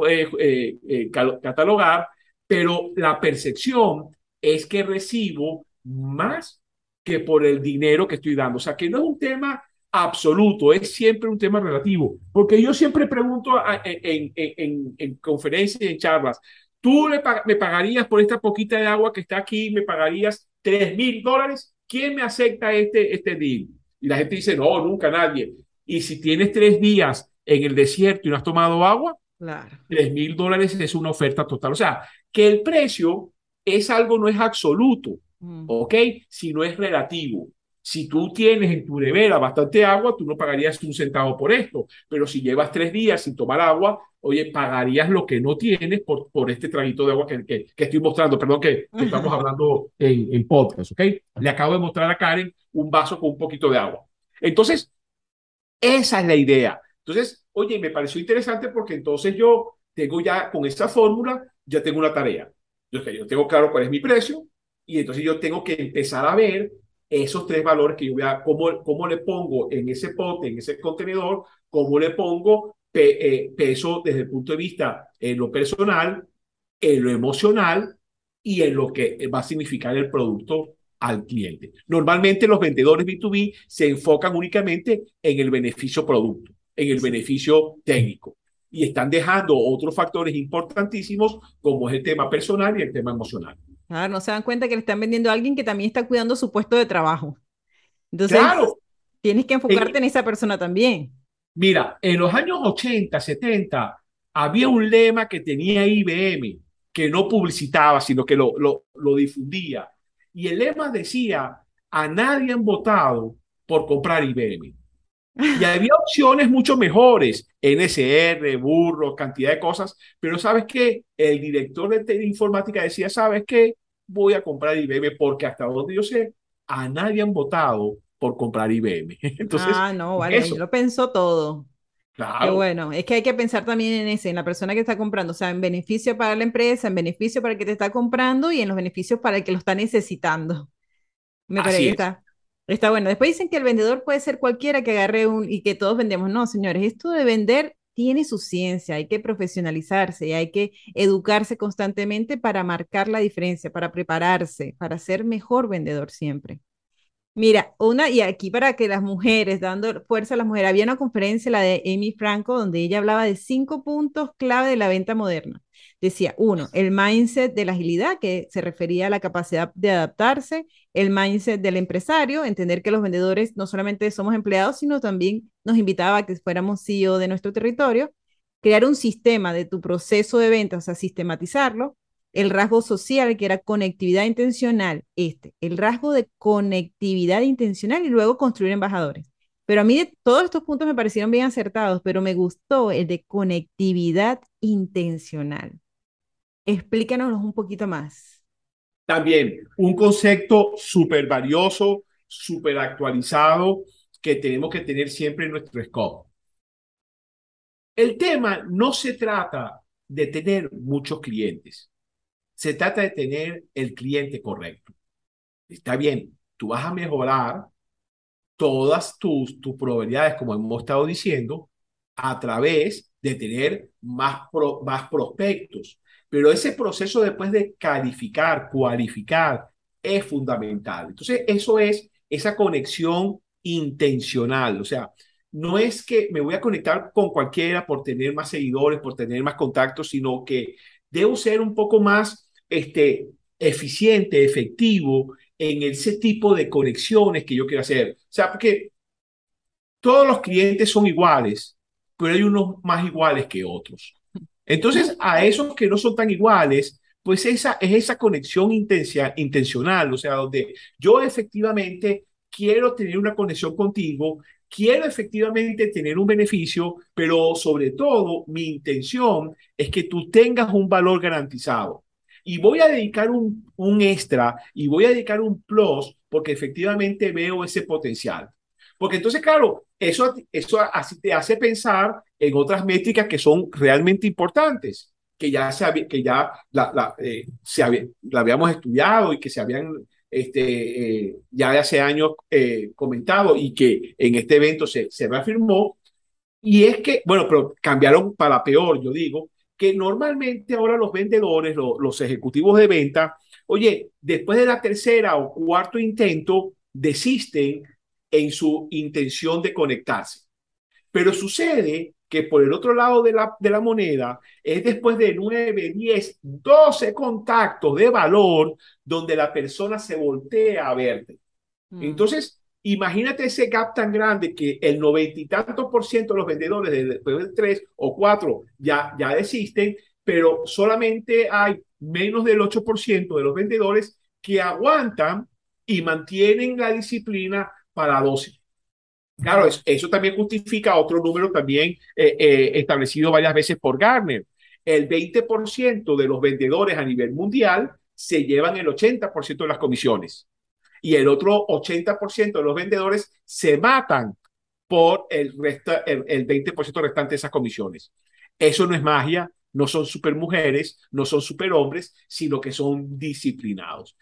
catalogar, pero la percepción es que recibo más que por el dinero que estoy dando. O sea, que no es un tema absoluto, es siempre un tema relativo. Porque yo siempre pregunto en conferencias y en charlas, ¿tú me pagarías por esta poquita de agua que está aquí, me pagarías $3,000? ¿Quién me acepta este deal? Y la gente dice, no, nunca nadie. Y si tienes 3 días en el desierto y no has tomado agua, Claro. $3,000 es una oferta total. O sea, que el precio es algo, no es absoluto, ¿ok? Sino es relativo. Si tú tienes en tu nevera bastante agua, tú no pagarías un centavo por esto. Pero si llevas 3 días sin tomar agua, oye, pagarías lo que no tienes por este traguito de agua que estoy mostrando. Perdón, que estamos hablando en podcast, ¿ok? Le acabo de mostrar a Karen un vaso con un poquito de agua. Entonces, esa es la idea. Entonces, oye, me pareció interesante porque entonces yo tengo ya, con esta fórmula, ya tengo una tarea. Yo tengo claro cuál es mi precio y entonces yo tengo que empezar a ver esos 3 valores que yo voy a, cómo le pongo en ese pot, en ese contenedor, cómo le pongo peso desde el punto de vista en lo personal, en lo emocional y en lo que va a significar el producto al cliente. Normalmente los vendedores B2B se enfocan únicamente en el beneficio producto, en el beneficio técnico. Y están dejando otros factores importantísimos como es el tema personal y el tema emocional. Claro, no se dan cuenta que le están vendiendo a alguien que también está cuidando su puesto de trabajo. Entonces, claro, tienes que enfocarte en esa persona también. Mira, en los años 80, 70, había un lema que tenía IBM, que no publicitaba, sino que lo difundía. Y el lema decía, a nadie han votado por comprar IBM. Y había opciones mucho mejores, NSR, burros, cantidad de cosas, pero ¿sabes qué? El director de informática decía, ¿sabes qué? Voy a comprar IBM porque hasta donde yo sé, a nadie han votado por comprar IBM. Entonces, no, vale, eso lo pensó todo. Claro. Qué bueno, es que hay que pensar también en la persona que está comprando, o sea, en beneficio para la empresa, en beneficio para el que te está comprando y en los beneficios para el que lo está necesitando. Me parece que está... Está bueno. Después dicen que el vendedor puede ser cualquiera que agarre y que todos vendemos. No, señores, esto de vender tiene su ciencia, hay que profesionalizarse y hay que educarse constantemente para marcar la diferencia, para prepararse, para ser mejor vendedor siempre. Mira, y aquí para que las mujeres, dando fuerza a las mujeres, había una conferencia, la de Amy Franco, donde ella hablaba de 5 puntos clave de la venta moderna. Decía, 1, el mindset de la agilidad, que se refería a la capacidad de adaptarse, el mindset del empresario, entender que los vendedores no solamente somos empleados, sino también nos invitaba a que fuéramos CEO de nuestro territorio, crear un sistema de tu proceso de ventas, o sea, sistematizarlo, el rasgo social, que era conectividad intencional, el rasgo de conectividad intencional y luego construir embajadores. Pero a mí todos estos puntos me parecieron bien acertados, pero me gustó el de conectividad intencional. Explícanos un poquito más. También un concepto súper valioso, súper actualizado, que tenemos que tener siempre en nuestro scope. El tema no se trata de tener muchos clientes. Se trata de tener el cliente correcto. Está bien, tú vas a mejorar todas tus probabilidades, como hemos estado diciendo, a través de tener más prospectos. Pero ese proceso después de calificar, cualificar, es fundamental. Entonces, eso es esa conexión intencional. O sea, no es que me voy a conectar con cualquiera por tener más seguidores, por tener más contactos, sino que debo ser un poco más eficiente, efectivo, en ese tipo de conexiones que yo quiero hacer. O sea, porque todos los clientes son iguales, pero hay unos más iguales que otros. Entonces, a esos que no son tan iguales, pues es esa conexión intencional, o sea, donde yo efectivamente quiero tener una conexión contigo, quiero efectivamente tener un beneficio, pero sobre todo mi intención es que tú tengas un valor garantizado. Y voy a dedicar un extra y voy a dedicar un plus porque efectivamente veo ese potencial. Porque entonces, claro, eso así te hace pensar en otras métricas que son realmente importantes, que ya la habíamos estudiado y que se habían ya de hace años comentado y que en este evento se reafirmó. Y es que, bueno, pero cambiaron para peor, yo digo, que normalmente ahora los vendedores, los ejecutivos de venta, oye, después de la 3ª o 4º intento, desisten en su intención de conectarse. Pero sucede que por el otro lado de la moneda es después de 9, 10, 12 contactos de valor donde la persona se voltea a verte. Entonces, Imagínate ese gap tan grande que el 90 y tantos % de los vendedores después del 3 o 4 ya desisten, pero solamente hay menos del 8% de los vendedores que aguantan y mantienen la disciplina para 12. Claro, eso también justifica otro número también establecido varias veces por Gartner. El 20% de los vendedores a nivel mundial se llevan el 80% de las comisiones. Y el otro 80% de los vendedores se matan por el 20% restante de esas comisiones. Eso no es magia, no son supermujeres, no son superhombres, sino que son disciplinados.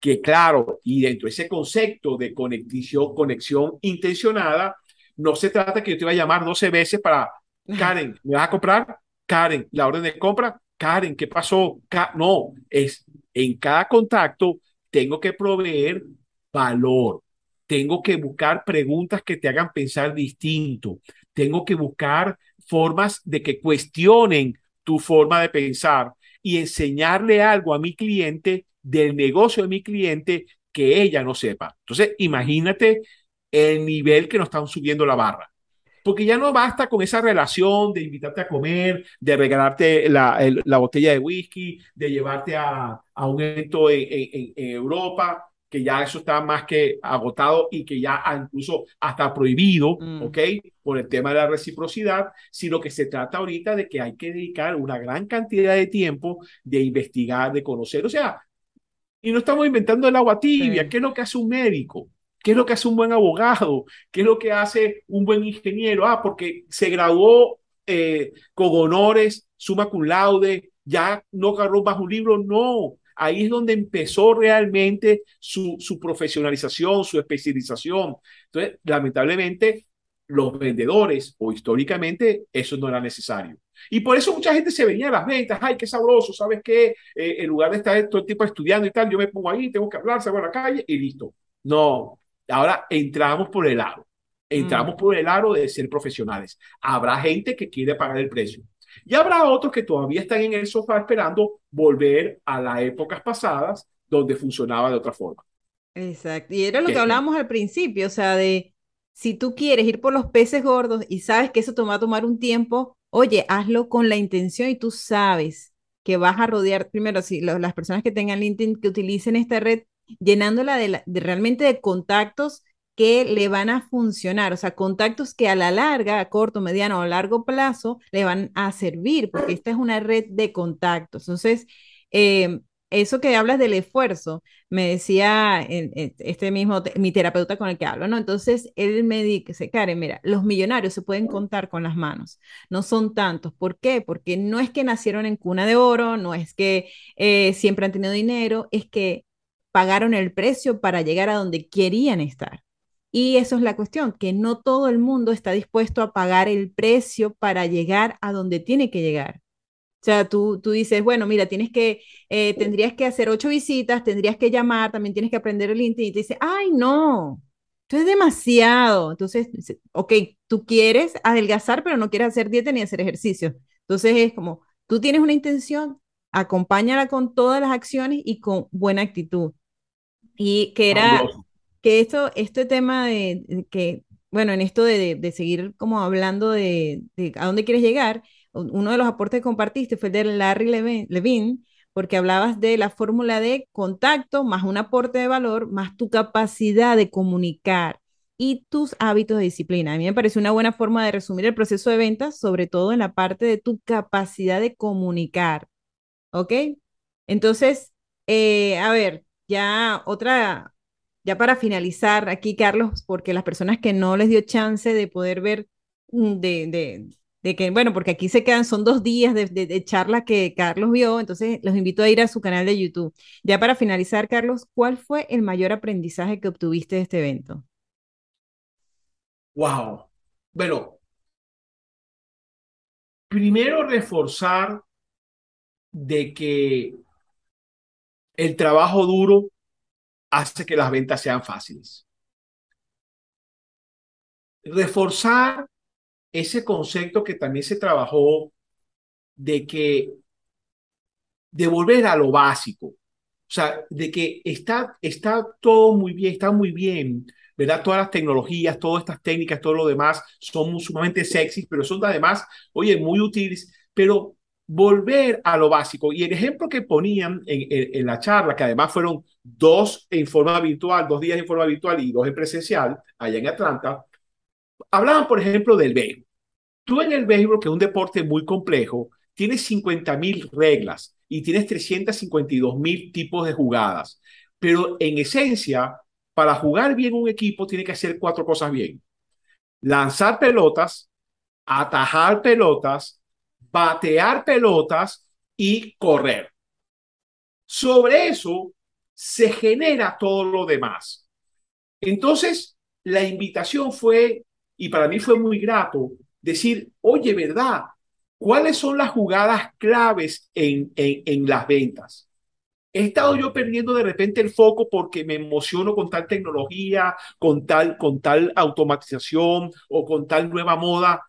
Que claro, y dentro de ese concepto de conexión intencionada, no se trata que yo te vaya a llamar 12 veces para, Karen, ¿me vas a comprar? Karen, ¿la orden de compra? Karen, ¿qué pasó? No, es en cada contacto. Tengo que proveer valor, tengo que buscar preguntas que te hagan pensar distinto, tengo que buscar formas de que cuestionen tu forma de pensar y enseñarle algo a mi cliente del negocio de mi cliente que ella no sepa. Entonces, imagínate el nivel que nos están subiendo la barra. Porque ya no basta con esa relación de invitarte a comer, de regalarte la botella de whisky, de llevarte a un evento en Europa, que ya eso está más que agotado y que ya incluso hasta prohibido, ¿ok? Por el tema de la reciprocidad, sino que se trata ahorita de que hay que dedicar una gran cantidad de tiempo de investigar, de conocer. O sea, y no estamos inventando el agua tibia, ¿qué es lo que hace un médico? ¿Qué es lo que hace un buen abogado? ¿Qué es lo que hace un buen ingeniero? Ah, porque se graduó con honores, summa cum laude, ya no agarró más un libro. No, ahí es donde empezó realmente su profesionalización, su especialización. Entonces, lamentablemente, los vendedores, o históricamente, eso no era necesario. Y por eso mucha gente se venía a las ventas. ¡Ay, qué sabroso! ¿Sabes qué? En lugar de estar todo el tiempo estudiando y tal, yo me pongo ahí, tengo que hablar, salgo a la calle y listo. No. Ahora entramos por el aro de ser profesionales. Habrá gente que quiere pagar el precio y habrá otros que todavía están en el sofá esperando volver a las épocas pasadas donde funcionaba de otra forma. Exacto, y era lo que hablábamos al principio, o sea, de si tú quieres ir por los peces gordos y sabes que eso te va a tomar un tiempo, oye, hazlo con la intención y tú sabes que vas a rodear, primero, si las personas que tengan LinkedIn, que utilicen esta red, llenándola realmente de contactos que le van a funcionar, o sea, contactos que a la larga, a corto, mediano o largo plazo, le van a servir, porque esta es una red de contactos. Entonces, eso que hablas del esfuerzo, me decía mi terapeuta con el que hablo, ¿no? Entonces, él me dice, Karen, mira, los millonarios se pueden contar con las manos, no son tantos. ¿Por qué? Porque no es que nacieron en cuna de oro, no es que siempre han tenido dinero, es que pagaron el precio para llegar a donde querían estar. Y eso es la cuestión, que no todo el mundo está dispuesto a pagar el precio para llegar a donde tiene que llegar. O sea, tú dices, bueno, mira, tendrías que hacer 8 visitas, tendrías que llamar, también tienes que aprender el LinkedIn, y te dice, ay, no, esto es demasiado. Entonces, ok, tú quieres adelgazar, pero no quieres hacer dieta ni hacer ejercicio. Entonces es como, tú tienes una intención, acompáñala con todas las acciones y con buena actitud. Y que era que este tema de que, bueno, en esto de seguir como hablando de a dónde quieres llegar, uno de los aportes que compartiste fue el de Larry Levine, porque hablabas de la fórmula de contacto más un aporte de valor, más tu capacidad de comunicar y tus hábitos de disciplina. A mí me pareció una buena forma de resumir el proceso de ventas, sobre todo en la parte de tu capacidad de comunicar. ¿Ok? Entonces, a ver, ya para finalizar aquí, Carlos, porque las personas que no les dio chance de poder ver, de que, bueno, porque aquí se quedan, son 2 días de charla que Carlos vio, entonces los invito a ir a su canal de YouTube. Ya para finalizar, Carlos, ¿cuál fue el mayor aprendizaje que obtuviste de este evento? ¡Wow! Bueno, primero reforzar de que el trabajo duro hace que las ventas sean fáciles. Reforzar ese concepto que también se trabajó de volver a lo básico. O sea, de que está todo muy bien, ¿verdad? Todas las tecnologías, todas estas técnicas, todo lo demás son sumamente sexys, pero son además, oye, muy útiles, pero volver a lo básico. Y el ejemplo que ponían en la charla, que además fueron 2 en forma virtual, 2 días en forma virtual y 2 en presencial, allá en Atlanta, hablaban, por ejemplo, del béisbol. Tú en el béisbol, que es un deporte muy complejo, tienes 50.000 reglas y tienes 352.000 tipos de jugadas. Pero en esencia, para jugar bien un equipo tiene que hacer 4 cosas bien. Lanzar pelotas, atajar pelotas, batear pelotas y correr. Sobre eso se genera todo lo demás. Entonces, la invitación fue, y para mí fue muy grato, decir, oye, ¿verdad? ¿Cuáles son las jugadas claves en las ventas? He estado yo perdiendo de repente el foco porque me emociono con tal tecnología, con tal automatización o con tal nueva moda.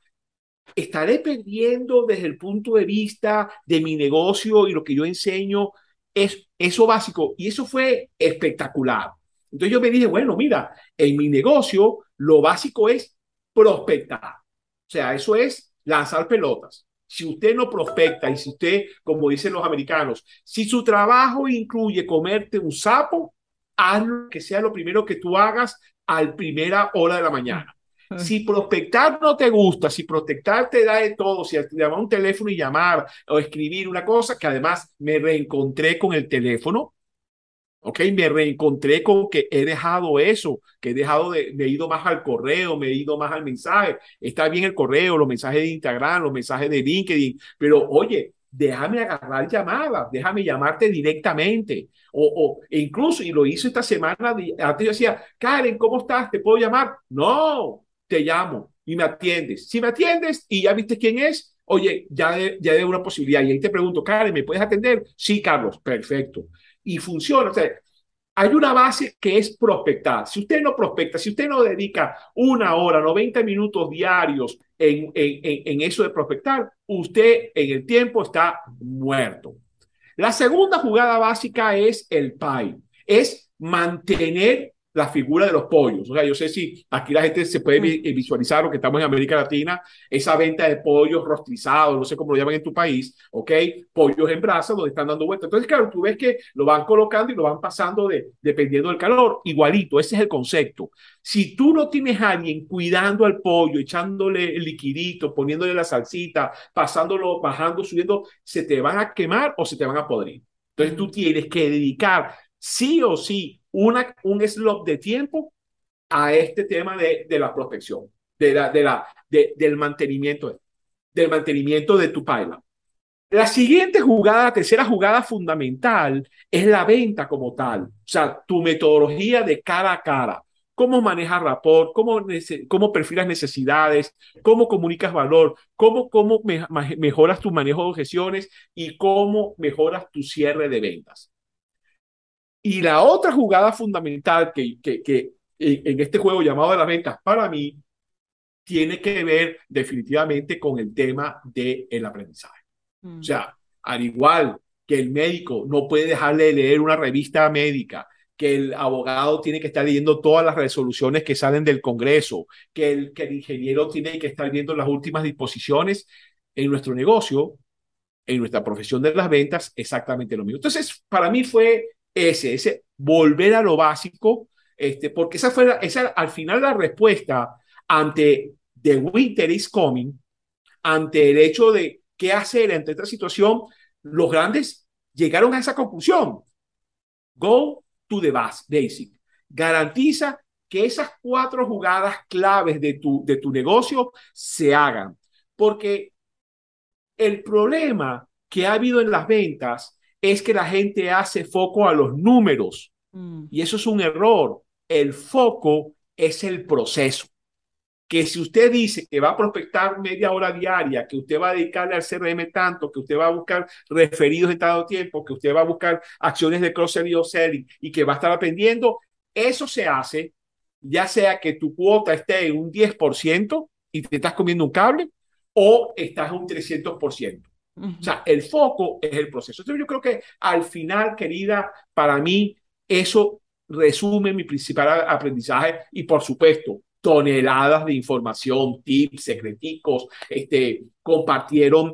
¿Estaré perdiendo desde el punto de vista de mi negocio y lo que yo enseño? Es eso básico. Y eso fue espectacular. Entonces yo me dije, bueno, mira, en mi negocio lo básico es prospectar. O sea, eso es lanzar pelotas. Si usted no prospecta y si usted, como dicen los americanos, si su trabajo incluye comerte un sapo, haz lo que sea lo primero que tú hagas a la primera hora de la mañana. Si prospectar no te gusta, si prospectar te da de todo, si llamar un teléfono y llamar o escribir una cosa, que además me reencontré con el teléfono, ¿ok? Me reencontré con que he dejado eso, que he dejado me he ido más al correo, me he ido más al mensaje. Está bien el correo, los mensajes de Instagram, los mensajes de LinkedIn, pero oye, déjame agarrar llamadas, déjame llamarte directamente. E incluso, y lo hizo esta semana, antes yo decía, Karen, ¿cómo estás? ¿Te puedo llamar? No, te llamo y me atiendes. Si me atiendes y ya viste quién es, oye, ya de una posibilidad. Y ahí te pregunto, Karen, ¿me puedes atender? Sí, Carlos, perfecto. Y funciona. O sea, hay una base que es prospectar. Si usted no prospecta, si usted no dedica una hora, 90 minutos diarios en eso de prospectar, usted en el tiempo está muerto. La segunda jugada básica es el pie, es mantener la figura de los pollos. O sea, yo sé si aquí la gente se puede visualizar lo que estamos en América Latina, esa venta de pollos rostrizados, no sé cómo lo llaman en tu país, ¿ok? Pollos en brasa donde están dando vueltas. Entonces, claro, tú ves que lo van colocando y lo van pasando dependiendo del calor. Igualito, ese es el concepto. Si tú no tienes a alguien cuidando al pollo, echándole el liquidito, poniéndole la salsita, pasándolo, bajando, subiendo, se te van a quemar o se te van a podrir. Entonces, tú tienes que dedicar sí o sí un slot de tiempo a este tema de la prospección, del mantenimiento de tu pipeline. La siguiente jugada, la tercera jugada fundamental, es la venta como tal. O sea, tu metodología de cara a cara. Cómo manejas rapport, cómo perfilas necesidades, cómo comunicas valor, cómo mejoras tu manejo de objeciones y cómo mejoras tu cierre de ventas. Y la otra jugada fundamental que en este juego llamado de las ventas, para mí, tiene que ver definitivamente con el tema del aprendizaje. O sea, al igual que el médico no puede dejarle de leer una revista médica, que el abogado tiene que estar leyendo todas las resoluciones que salen del Congreso, que el ingeniero tiene que estar viendo las últimas disposiciones, en nuestro negocio, en nuestra profesión de las ventas, exactamente lo mismo. Entonces, para mí fue ese volver a lo básico, porque esa fue al final la respuesta ante The Winter is Coming, ante el hecho de qué hacer ante esta situación. Los grandes llegaron a esa conclusión. Go to the basic. Garantiza que esas 4 jugadas claves de tu negocio se hagan, porque el problema que ha habido en las ventas es que la gente hace foco a los números. Y eso es un error. El foco es el proceso. Que si usted dice que va a prospectar media hora diaria, que usted va a dedicarle al CRM tanto, que usted va a buscar referidos en tanto tiempo, que usted va a buscar acciones de cross-selling o selling y que va a estar aprendiendo, eso se hace, ya sea que tu cuota esté en un 10% y te estás comiendo un cable o estás en un 300%. O sea, el foco es el proceso. Entonces, yo creo que al final, querida, para mí, eso resume mi principal aprendizaje y, por supuesto, toneladas de información, tips, secreticos, compartieron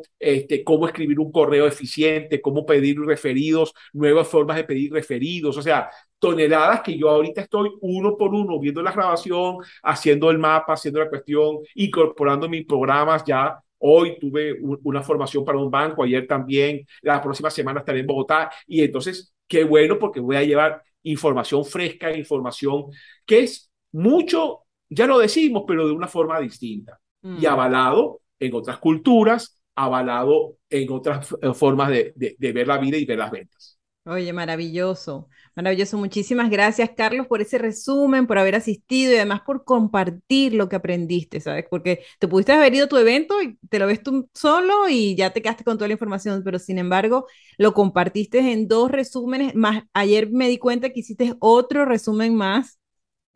cómo escribir un correo eficiente, cómo pedir referidos, nuevas formas de pedir referidos, o sea, toneladas que yo ahorita estoy uno por uno viendo la grabación, haciendo el mapa, haciendo la cuestión, incorporando mis programas ya. Hoy tuve una formación para un banco, ayer también, la próxima semana estaré en Bogotá y entonces qué bueno porque voy a llevar información fresca, información que es mucho. Ya lo decimos, pero de una forma distinta y avalado en otras culturas, avalado en otras formas de ver la vida y ver las ventas. Oye, maravilloso, maravilloso. Muchísimas gracias, Carlos, por ese resumen, por haber asistido y además por compartir lo que aprendiste, ¿sabes? Porque te pudiste haber ido a tu evento y te lo ves tú solo y ya te quedaste con toda la información, pero sin embargo, lo compartiste en dos resúmenes más. Ayer me di cuenta que hiciste otro resumen más.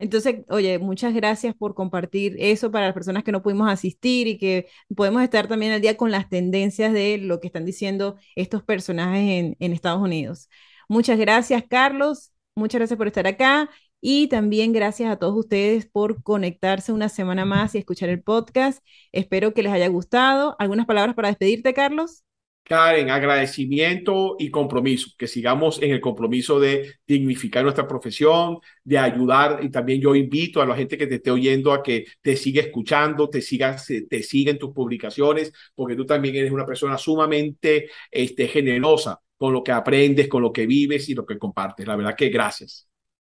Entonces, oye, muchas gracias por compartir eso para las personas que no pudimos asistir y que podemos estar también al día con las tendencias de lo que están diciendo estos personajes en Estados Unidos. Muchas gracias, Carlos. Muchas gracias por estar acá. Y también gracias a todos ustedes por conectarse una semana más y escuchar el podcast. Espero que les haya gustado. ¿Algunas palabras para despedirte, Carlos? Karen, agradecimiento y compromiso, que sigamos en el compromiso de dignificar nuestra profesión, de ayudar, y también yo invito a la gente que te esté oyendo a que te siga escuchando, te siga en tus publicaciones, porque tú también eres una persona sumamente generosa con lo que aprendes, con lo que vives y lo que compartes. La verdad que gracias.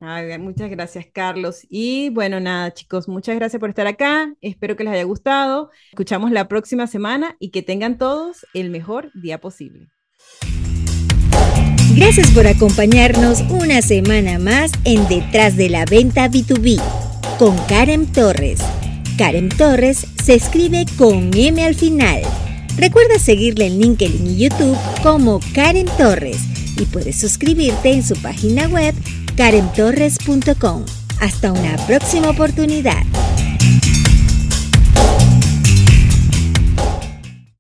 Ay, muchas gracias, Carlos. Y bueno, nada, chicos, muchas gracias por estar acá. Espero que les haya gustado. Escuchamos la próxima semana y que tengan todos el mejor día posible. Gracias por acompañarnos una semana más en Detrás de la Venta B2B con Karen Torres. Karen Torres se escribe con M al final. Recuerda seguirle en LinkedIn y YouTube como Karen Torres y puedes suscribirte en su página web karentorres.com. Hasta una próxima oportunidad.